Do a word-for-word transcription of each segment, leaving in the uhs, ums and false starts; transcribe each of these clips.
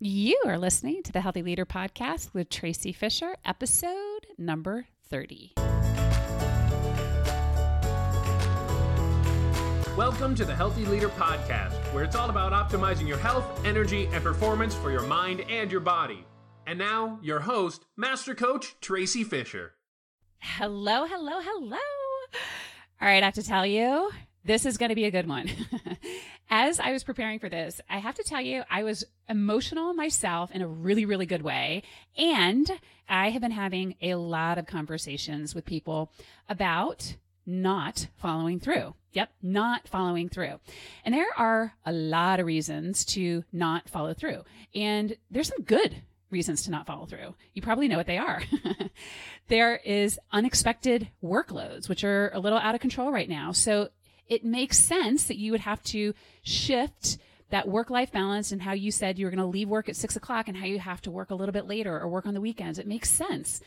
You are listening to the Healthy Leader Podcast with Traci Fisher, episode number thirty. Welcome to the Healthy Leader Podcast, where it's all about optimizing your health, energy, and performance for your mind and your body. And now, your host, Master Coach Traci Fisher. Hello, hello, hello. All right, I have to tell you, this is going to be a good one. As I was preparing for this, I have to tell you, I was emotional myself in a really, really good way. And I have been having a lot of conversations with people about not following through. Yep, not following through. And there are a lot of reasons to not follow through. And there's some good reasons to not follow through. You probably know what they are. There is unexpected workloads, which are a little out of control right now. So it makes sense that you would have to shift that work-life balance and how you said you were going to leave work at six o'clock and how you have to work a little bit later or work on the weekends. It makes sense.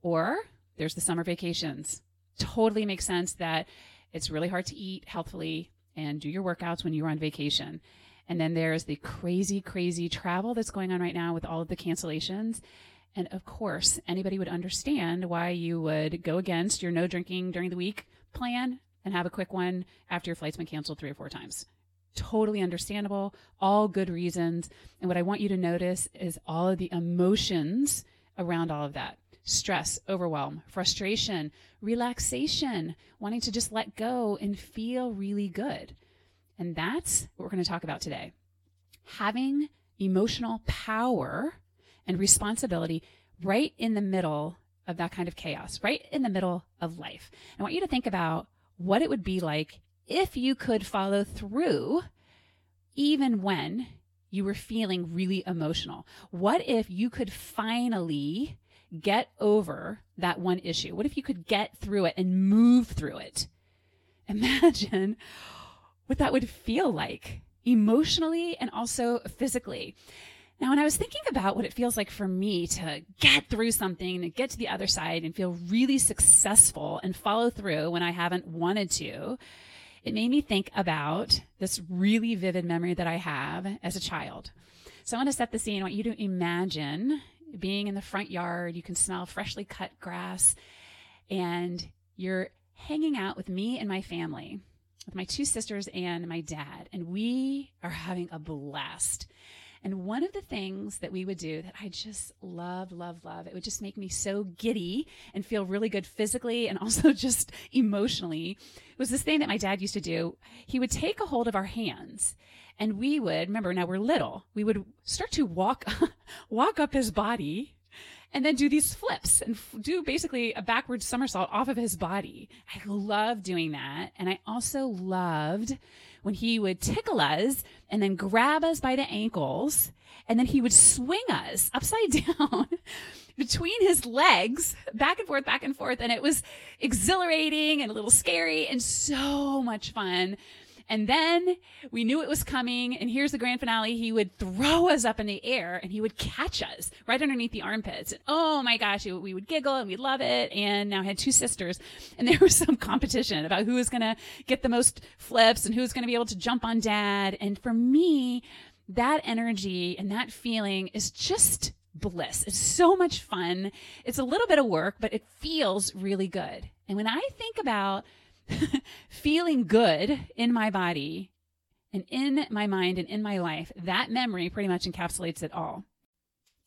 Or there's the summer vacations. Totally makes sense that it's really hard to eat healthfully and do your workouts when you're on vacation. And then there's the crazy, crazy travel that's going on right now with all of the cancellations. And of course, anybody would understand why you would go against your no drinking during the week plan and have a quick one after your flight's been canceled three or four times. Totally understandable, all good reasons. And what I want you to notice is all of the emotions around all of that. Stress, overwhelm, frustration, relaxation, wanting to just let go and feel really good. And that's what we're going to talk about today. Having emotional power and responsibility right in the middle of that kind of chaos, right in the middle of life. I want you to think about what it would be like if you could follow through even when you were feeling really emotional. What if you could finally get over that one issue? What if you could get through it and move through it? Imagine what that would feel like emotionally and also physically. Now, when I was thinking about what it feels like for me to get through something and get to the other side and feel really successful and follow through when I haven't wanted to, it made me think about this really vivid memory that I have as a child. So I want to set the scene. I want you to imagine being in the front yard. You can smell freshly cut grass, and you're hanging out with me and my family, with my two sisters and my dad, and we are having a blast. And one of the things that we would do that I just love, love, love, it would just make me so giddy and feel really good physically and also just emotionally, was this thing that my dad used to do. He would take a hold of our hands, and we would, remember, now we're little, we would start to walk, walk up his body and then do these flips and f- do basically a backward somersault off of his body. I loved doing that. And I also loved when he would tickle us and then grab us by the ankles, and then he would swing us upside down between his legs, back and forth, back and forth. And it was exhilarating and a little scary and so much fun. And then we knew it was coming. And here's the grand finale. He would throw us up in the air and he would catch us right underneath the armpits. And oh my gosh, we would giggle and we'd love it. And now I had two sisters, and there was some competition about who was going to get the most flips and who's going to be able to jump on dad. And for me, that energy and that feeling is just bliss. It's so much fun. It's a little bit of work, but it feels really good. And when I think about feeling good in my body and in my mind and in my life, that memory pretty much encapsulates it all.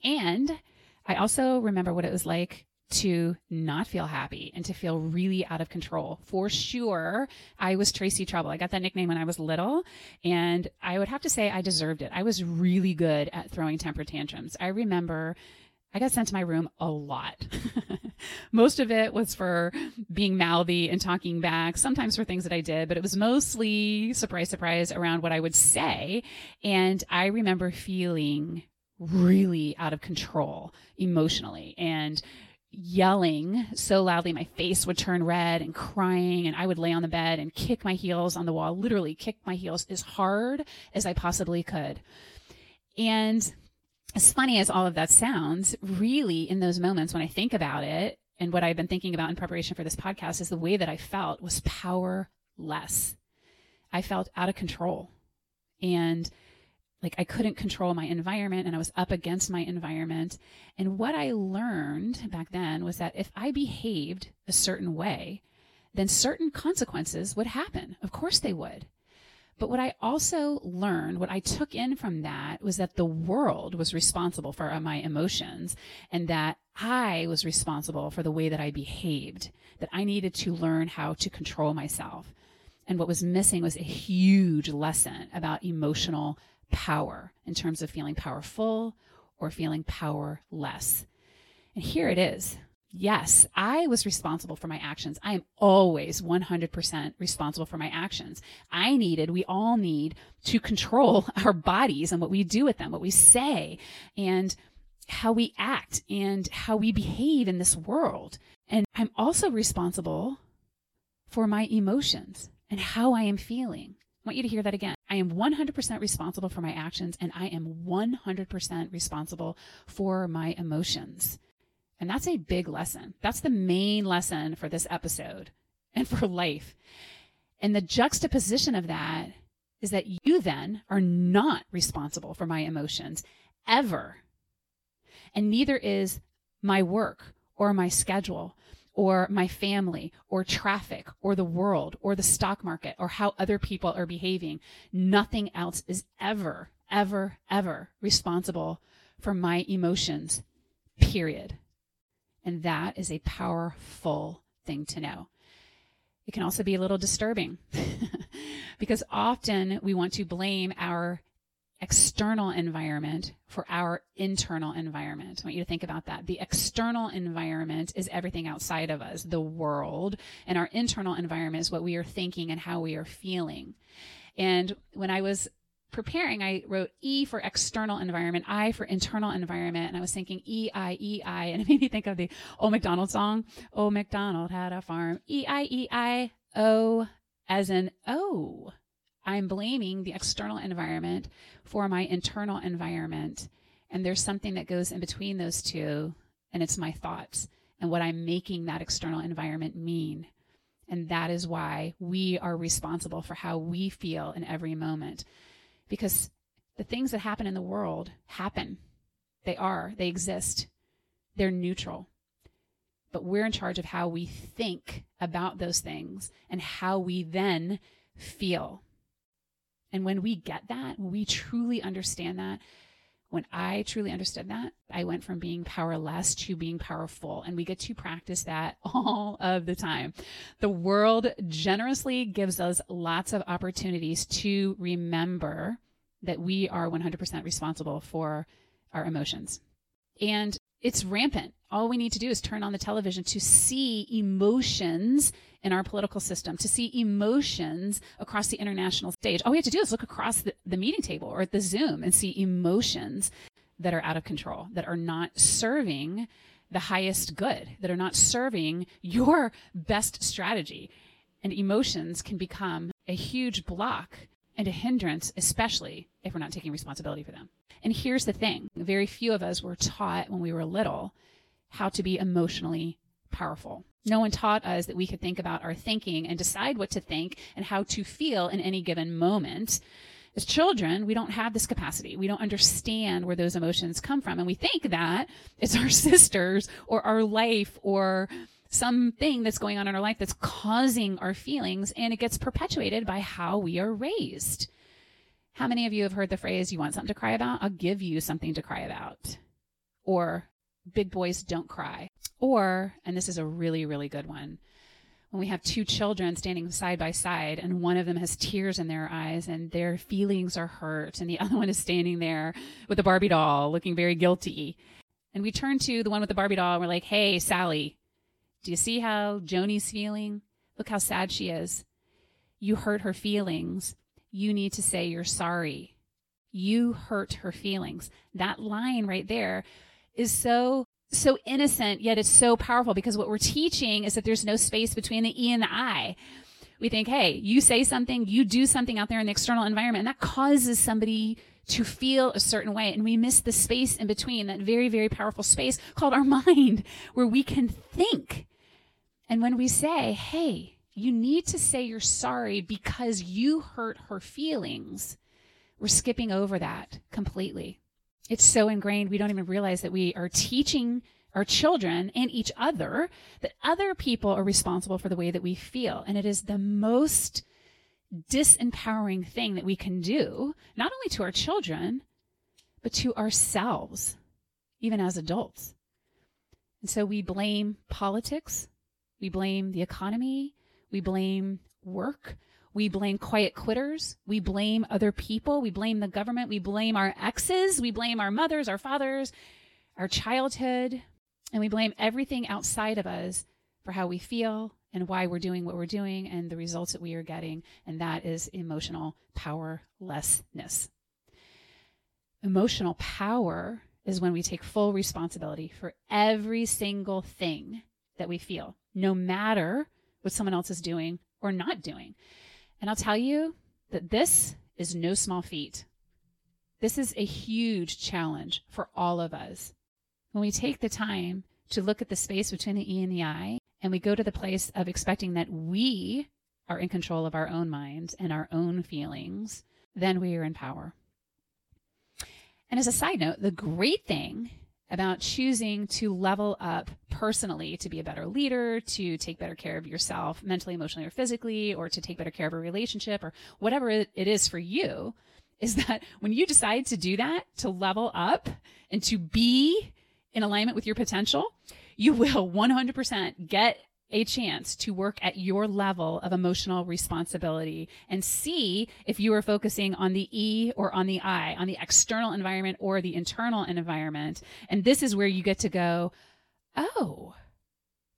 And I also remember what it was like to not feel happy and to feel really out of control. For sure, I was Traci Trouble. I got that nickname when I was little, and I would have to say I deserved it. I was really good at throwing temper tantrums. I remember I got sent to my room a lot. Most of it was for being mouthy and talking back, sometimes for things that I did, but it was mostly, surprise, surprise, around what I would say. And I remember feeling really out of control emotionally and yelling so loudly. My face would turn red and crying, and I would lay on the bed and kick my heels on the wall, literally kick my heels as hard as I possibly could. And as funny as all of that sounds, really in those moments when I think about it, and what I've been thinking about in preparation for this podcast, is the way that I felt was powerless. I felt out of control. And like I couldn't control my environment and I was up against my environment. And what I learned back then was that if I behaved a certain way, then certain consequences would happen. Of course they would. But what I also learned, what I took in from that, was that the world was responsible for my emotions and that I was responsible for the way that I behaved, that I needed to learn how to control myself. And what was missing was a huge lesson about emotional power in terms of feeling powerful or feeling powerless. And here it is. Yes, I was responsible for my actions. I am always one hundred percent responsible for my actions. I needed, we all need to control our bodies and what we do with them, what we say and how we act and how we behave in this world. And I'm also responsible for my emotions and how I am feeling. I want you to hear that again. I am one hundred percent responsible for my actions and I am one hundred percent responsible for my emotions. And that's a big lesson. That's the main lesson for this episode and for life. And the juxtaposition of that is that you then are not responsible for my emotions ever. And neither is my work or my schedule or my family or traffic or the world or the stock market or how other people are behaving. Nothing else is ever, ever, ever responsible for my emotions, period. And that is a powerful thing to know. It can also be a little disturbing because often we want to blame our external environment for our internal environment. I want you to think about that. The external environment is everything outside of us, the world, and our internal environment is what we are thinking and how we are feeling. And when I was preparing, I wrote E for external environment, I for internal environment, and I was thinking E I E I, and it made me think of the Old McDonald song. Old McDonald had a farm, E I E I O, as in O. I'm blaming the external environment for my internal environment, and there's something that goes in between those two, and it's my thoughts and what I'm making that external environment mean. And that is why we are responsible for how we feel in every moment. Because the things that happen in the world happen. They are, they exist, they're neutral. But we're in charge of how we think about those things and how we then feel. And when we get that, when we truly understand that, when I truly understood that, I went from being powerless to being powerful. And we get to practice that all of the time. The world generously gives us lots of opportunities to remember that we are one hundred percent responsible for our emotions. And it's rampant. All we need to do is turn on the television to see emotions in our political system, to see emotions across the international stage. All we have to do is look across the, the meeting table or at the Zoom and see emotions that are out of control, that are not serving the highest good, that are not serving your best strategy. And emotions can become a huge block and a hindrance, especially if we're not taking responsibility for them. And here's the thing. Very few of us were taught when we were little how to be emotionally powerful. No one taught us that we could think about our thinking and decide what to think and how to feel in any given moment. As children, we don't have this capacity. We don't understand where those emotions come from. And we think that it's our sisters or our life or something that's going on in our life that's causing our feelings, and it gets perpetuated by how we are raised. How many of you have heard the phrase, you want something to cry about? I'll give you something to cry about. Or big boys don't cry. Or, and this is a really, really good one, when we have two children standing side by side and one of them has tears in their eyes and their feelings are hurt and the other one is standing there with a Barbie doll looking very guilty. And we turn to the one with the Barbie doll and we're like, hey, Sally, do you see how Joni's feeling? Look how sad she is. You hurt her feelings. You need to say you're sorry. You hurt her feelings. That line right there is so, so innocent, yet it's so powerful because what we're teaching is that there's no space between the E and the I. We think, hey, you say something, you do something out there in the external environment, and that causes somebody to feel a certain way. And we miss the space in between, that very, very powerful space called our mind, where we can think. And when we say, hey, you need to say you're sorry because you hurt her feelings, We're skipping over that completely. It's so ingrained, we don't even realize that we are teaching our children and each other that other people are responsible for the way that we feel. And it is the most disempowering thing that we can do, not only to our children, but to ourselves, even as adults. And so we blame politics, we blame the economy, we blame work, we blame quiet quitters, we blame other people, we blame the government, we blame our exes, we blame our mothers, our fathers, our childhood, and we blame everything outside of us for how we feel and why we're doing what we're doing and the results that we are getting, and that is emotional powerlessness. Emotional power is when we take full responsibility for every single thing that we feel, no matter what someone else is doing or not doing. And I'll tell you that this is no small feat. This is a huge challenge for all of us. When we take the time to look at the space between the E and the I, and we go to the place of expecting that we are in control of our own minds and our own feelings, then we are in power. And as a side note, the great thing about choosing to level up personally, to be a better leader, to take better care of yourself mentally, emotionally, or physically, or to take better care of a relationship or whatever it is for you, is that when you decide to do that, to level up and to be in alignment with your potential, you will one hundred percent get a chance to work at your level of emotional responsibility and see if you are focusing on the E or on the I, on the external environment or the internal environment. And this is where you get to go, oh,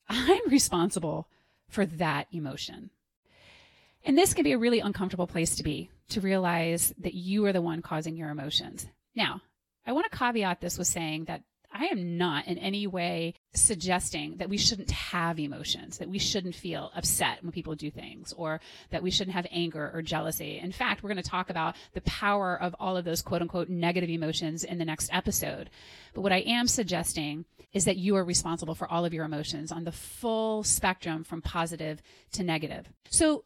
I'm responsible for that emotion. And this can be a really uncomfortable place to be, to realize that you are the one causing your emotions. Now, I want to caveat this with saying that I am not in any way suggesting that we shouldn't have emotions, that we shouldn't feel upset when people do things, or that we shouldn't have anger or jealousy. In fact, we're going to talk about the power of all of those quote unquote negative emotions in the next episode. But what I am suggesting is that you are responsible for all of your emotions on the full spectrum from positive to negative. So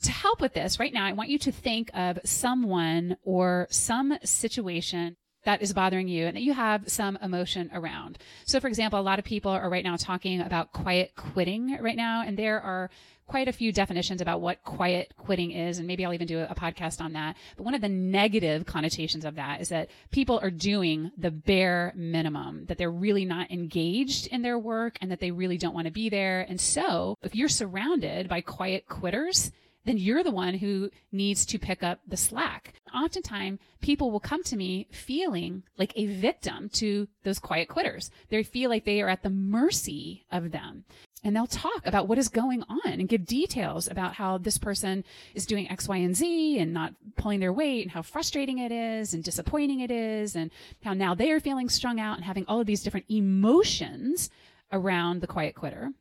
to help with this right now, I want you to think of someone or some situation that is bothering you and that you have some emotion around. So for example, a lot of people are right now talking about quiet quitting right now, and there are quite a few definitions about what quiet quitting is, and maybe I'll even do a podcast on that. But one of the negative connotations of that is that people are doing the bare minimum, that they're really not engaged in their work and that they really don't want to be there. And so if you're surrounded by quiet quitters, then you're the one who needs to pick up the slack. Oftentimes, people will come to me feeling like a victim to those quiet quitters. They feel like they are at the mercy of them. And they'll talk about what is going on and give details about how this person is doing X, Y, and Z and not pulling their weight, and how frustrating it is and disappointing it is, and how now they are feeling strung out and having all of these different emotions around the quiet quitter.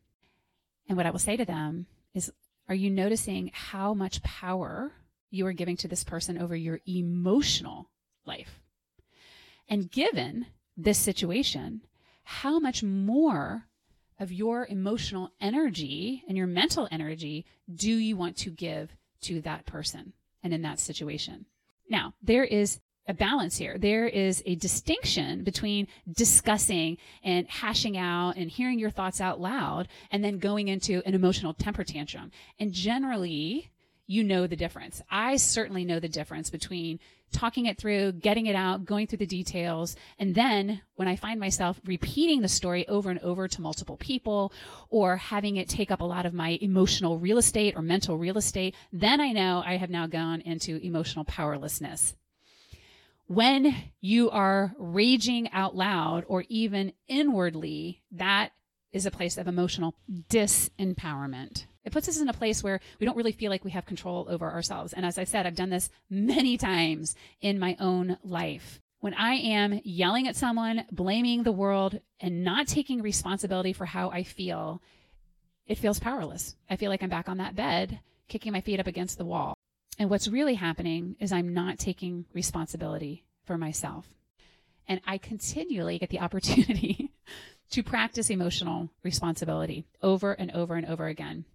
And what I will say to them is, are you noticing how much power you are giving to this person over your emotional life? And given this situation, how much more of your emotional energy and your mental energy do you want to give to that person and in that situation? Now, there is a balance here. There is a distinction between discussing and hashing out and hearing your thoughts out loud and then going into an emotional temper tantrum. And generally, you know the difference. I certainly know the difference between talking it through, getting it out, going through the details. And then when I find myself repeating the story over and over to multiple people, or having it take up a lot of my emotional real estate or mental real estate, then I know I have now gone into emotional powerlessness. When you are raging out loud or even inwardly, that is a place of emotional disempowerment. It puts us in a place where we don't really feel like we have control over ourselves. And as I said, I've done this many times in my own life. When I am yelling at someone, blaming the world, and not taking responsibility for how I feel, it feels powerless. I feel like I'm back on that bed, kicking my feet up against the wall. And what's really happening is I'm not taking responsibility for myself. And I continually get the opportunity to practice emotional responsibility over and over and over again.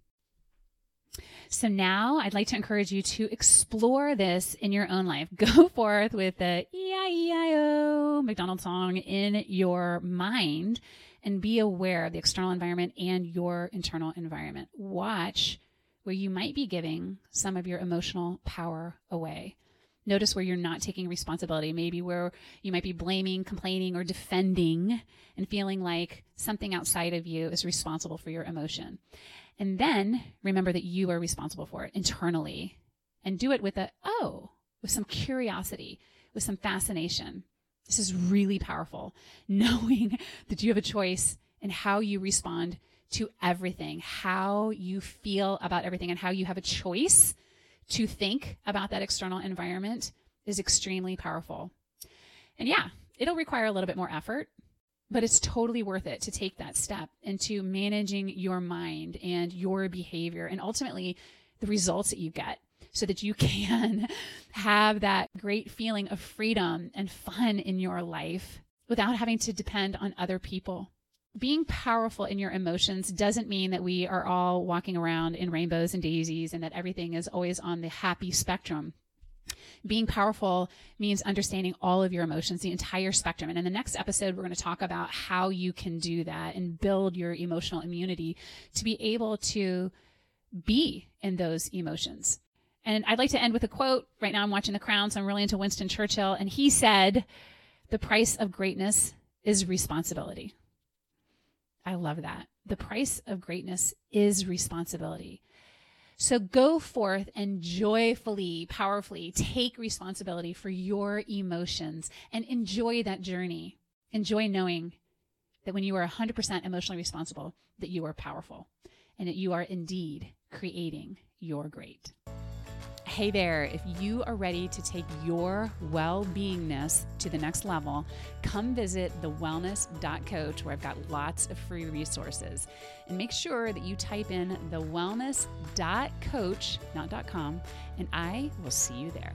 So now I'd like to encourage you to explore this in your own life. Go forth with the E I E I O McDonald song in your mind and be aware of the external environment and your internal environment. Watch where you might be giving some of your emotional power away. Notice where you're not taking responsibility, maybe where you might be blaming, complaining, or defending and feeling like something outside of you is responsible for your emotion. And then remember that you are responsible for it internally, and do it with a, oh, with some curiosity, with some fascination. This is really powerful, knowing that you have a choice in how you respond to everything, how you feel about everything, and how you have a choice to think about that external environment is extremely powerful. And yeah, it'll require a little bit more effort, but it's totally worth it to take that step into managing your mind and your behavior and ultimately the results that you get so that you can have that great feeling of freedom and fun in your life without having to depend on other people. Being powerful in your emotions doesn't mean that we are all walking around in rainbows and daisies and that everything is always on the happy spectrum. Being powerful means understanding all of your emotions, the entire spectrum. And in the next episode, we're going to talk about how you can do that and build your emotional immunity to be able to be in those emotions. And I'd like to end with a quote. Right now I'm watching The Crown, so I'm really into Winston Churchill. And he said, "The price of greatness is responsibility." I love that. The price of greatness is responsibility. So go forth and joyfully, powerfully take responsibility for your emotions and enjoy that journey. Enjoy knowing that when you are one hundred percent emotionally responsible, that you are powerful and that you are indeed creating your great. Hey there, if you are ready to take your well-beingness to the next level, come visit the wellness dot coach where I've got lots of free resources. And make sure that you type in the wellness dot coach, not dot com, and I will see you there.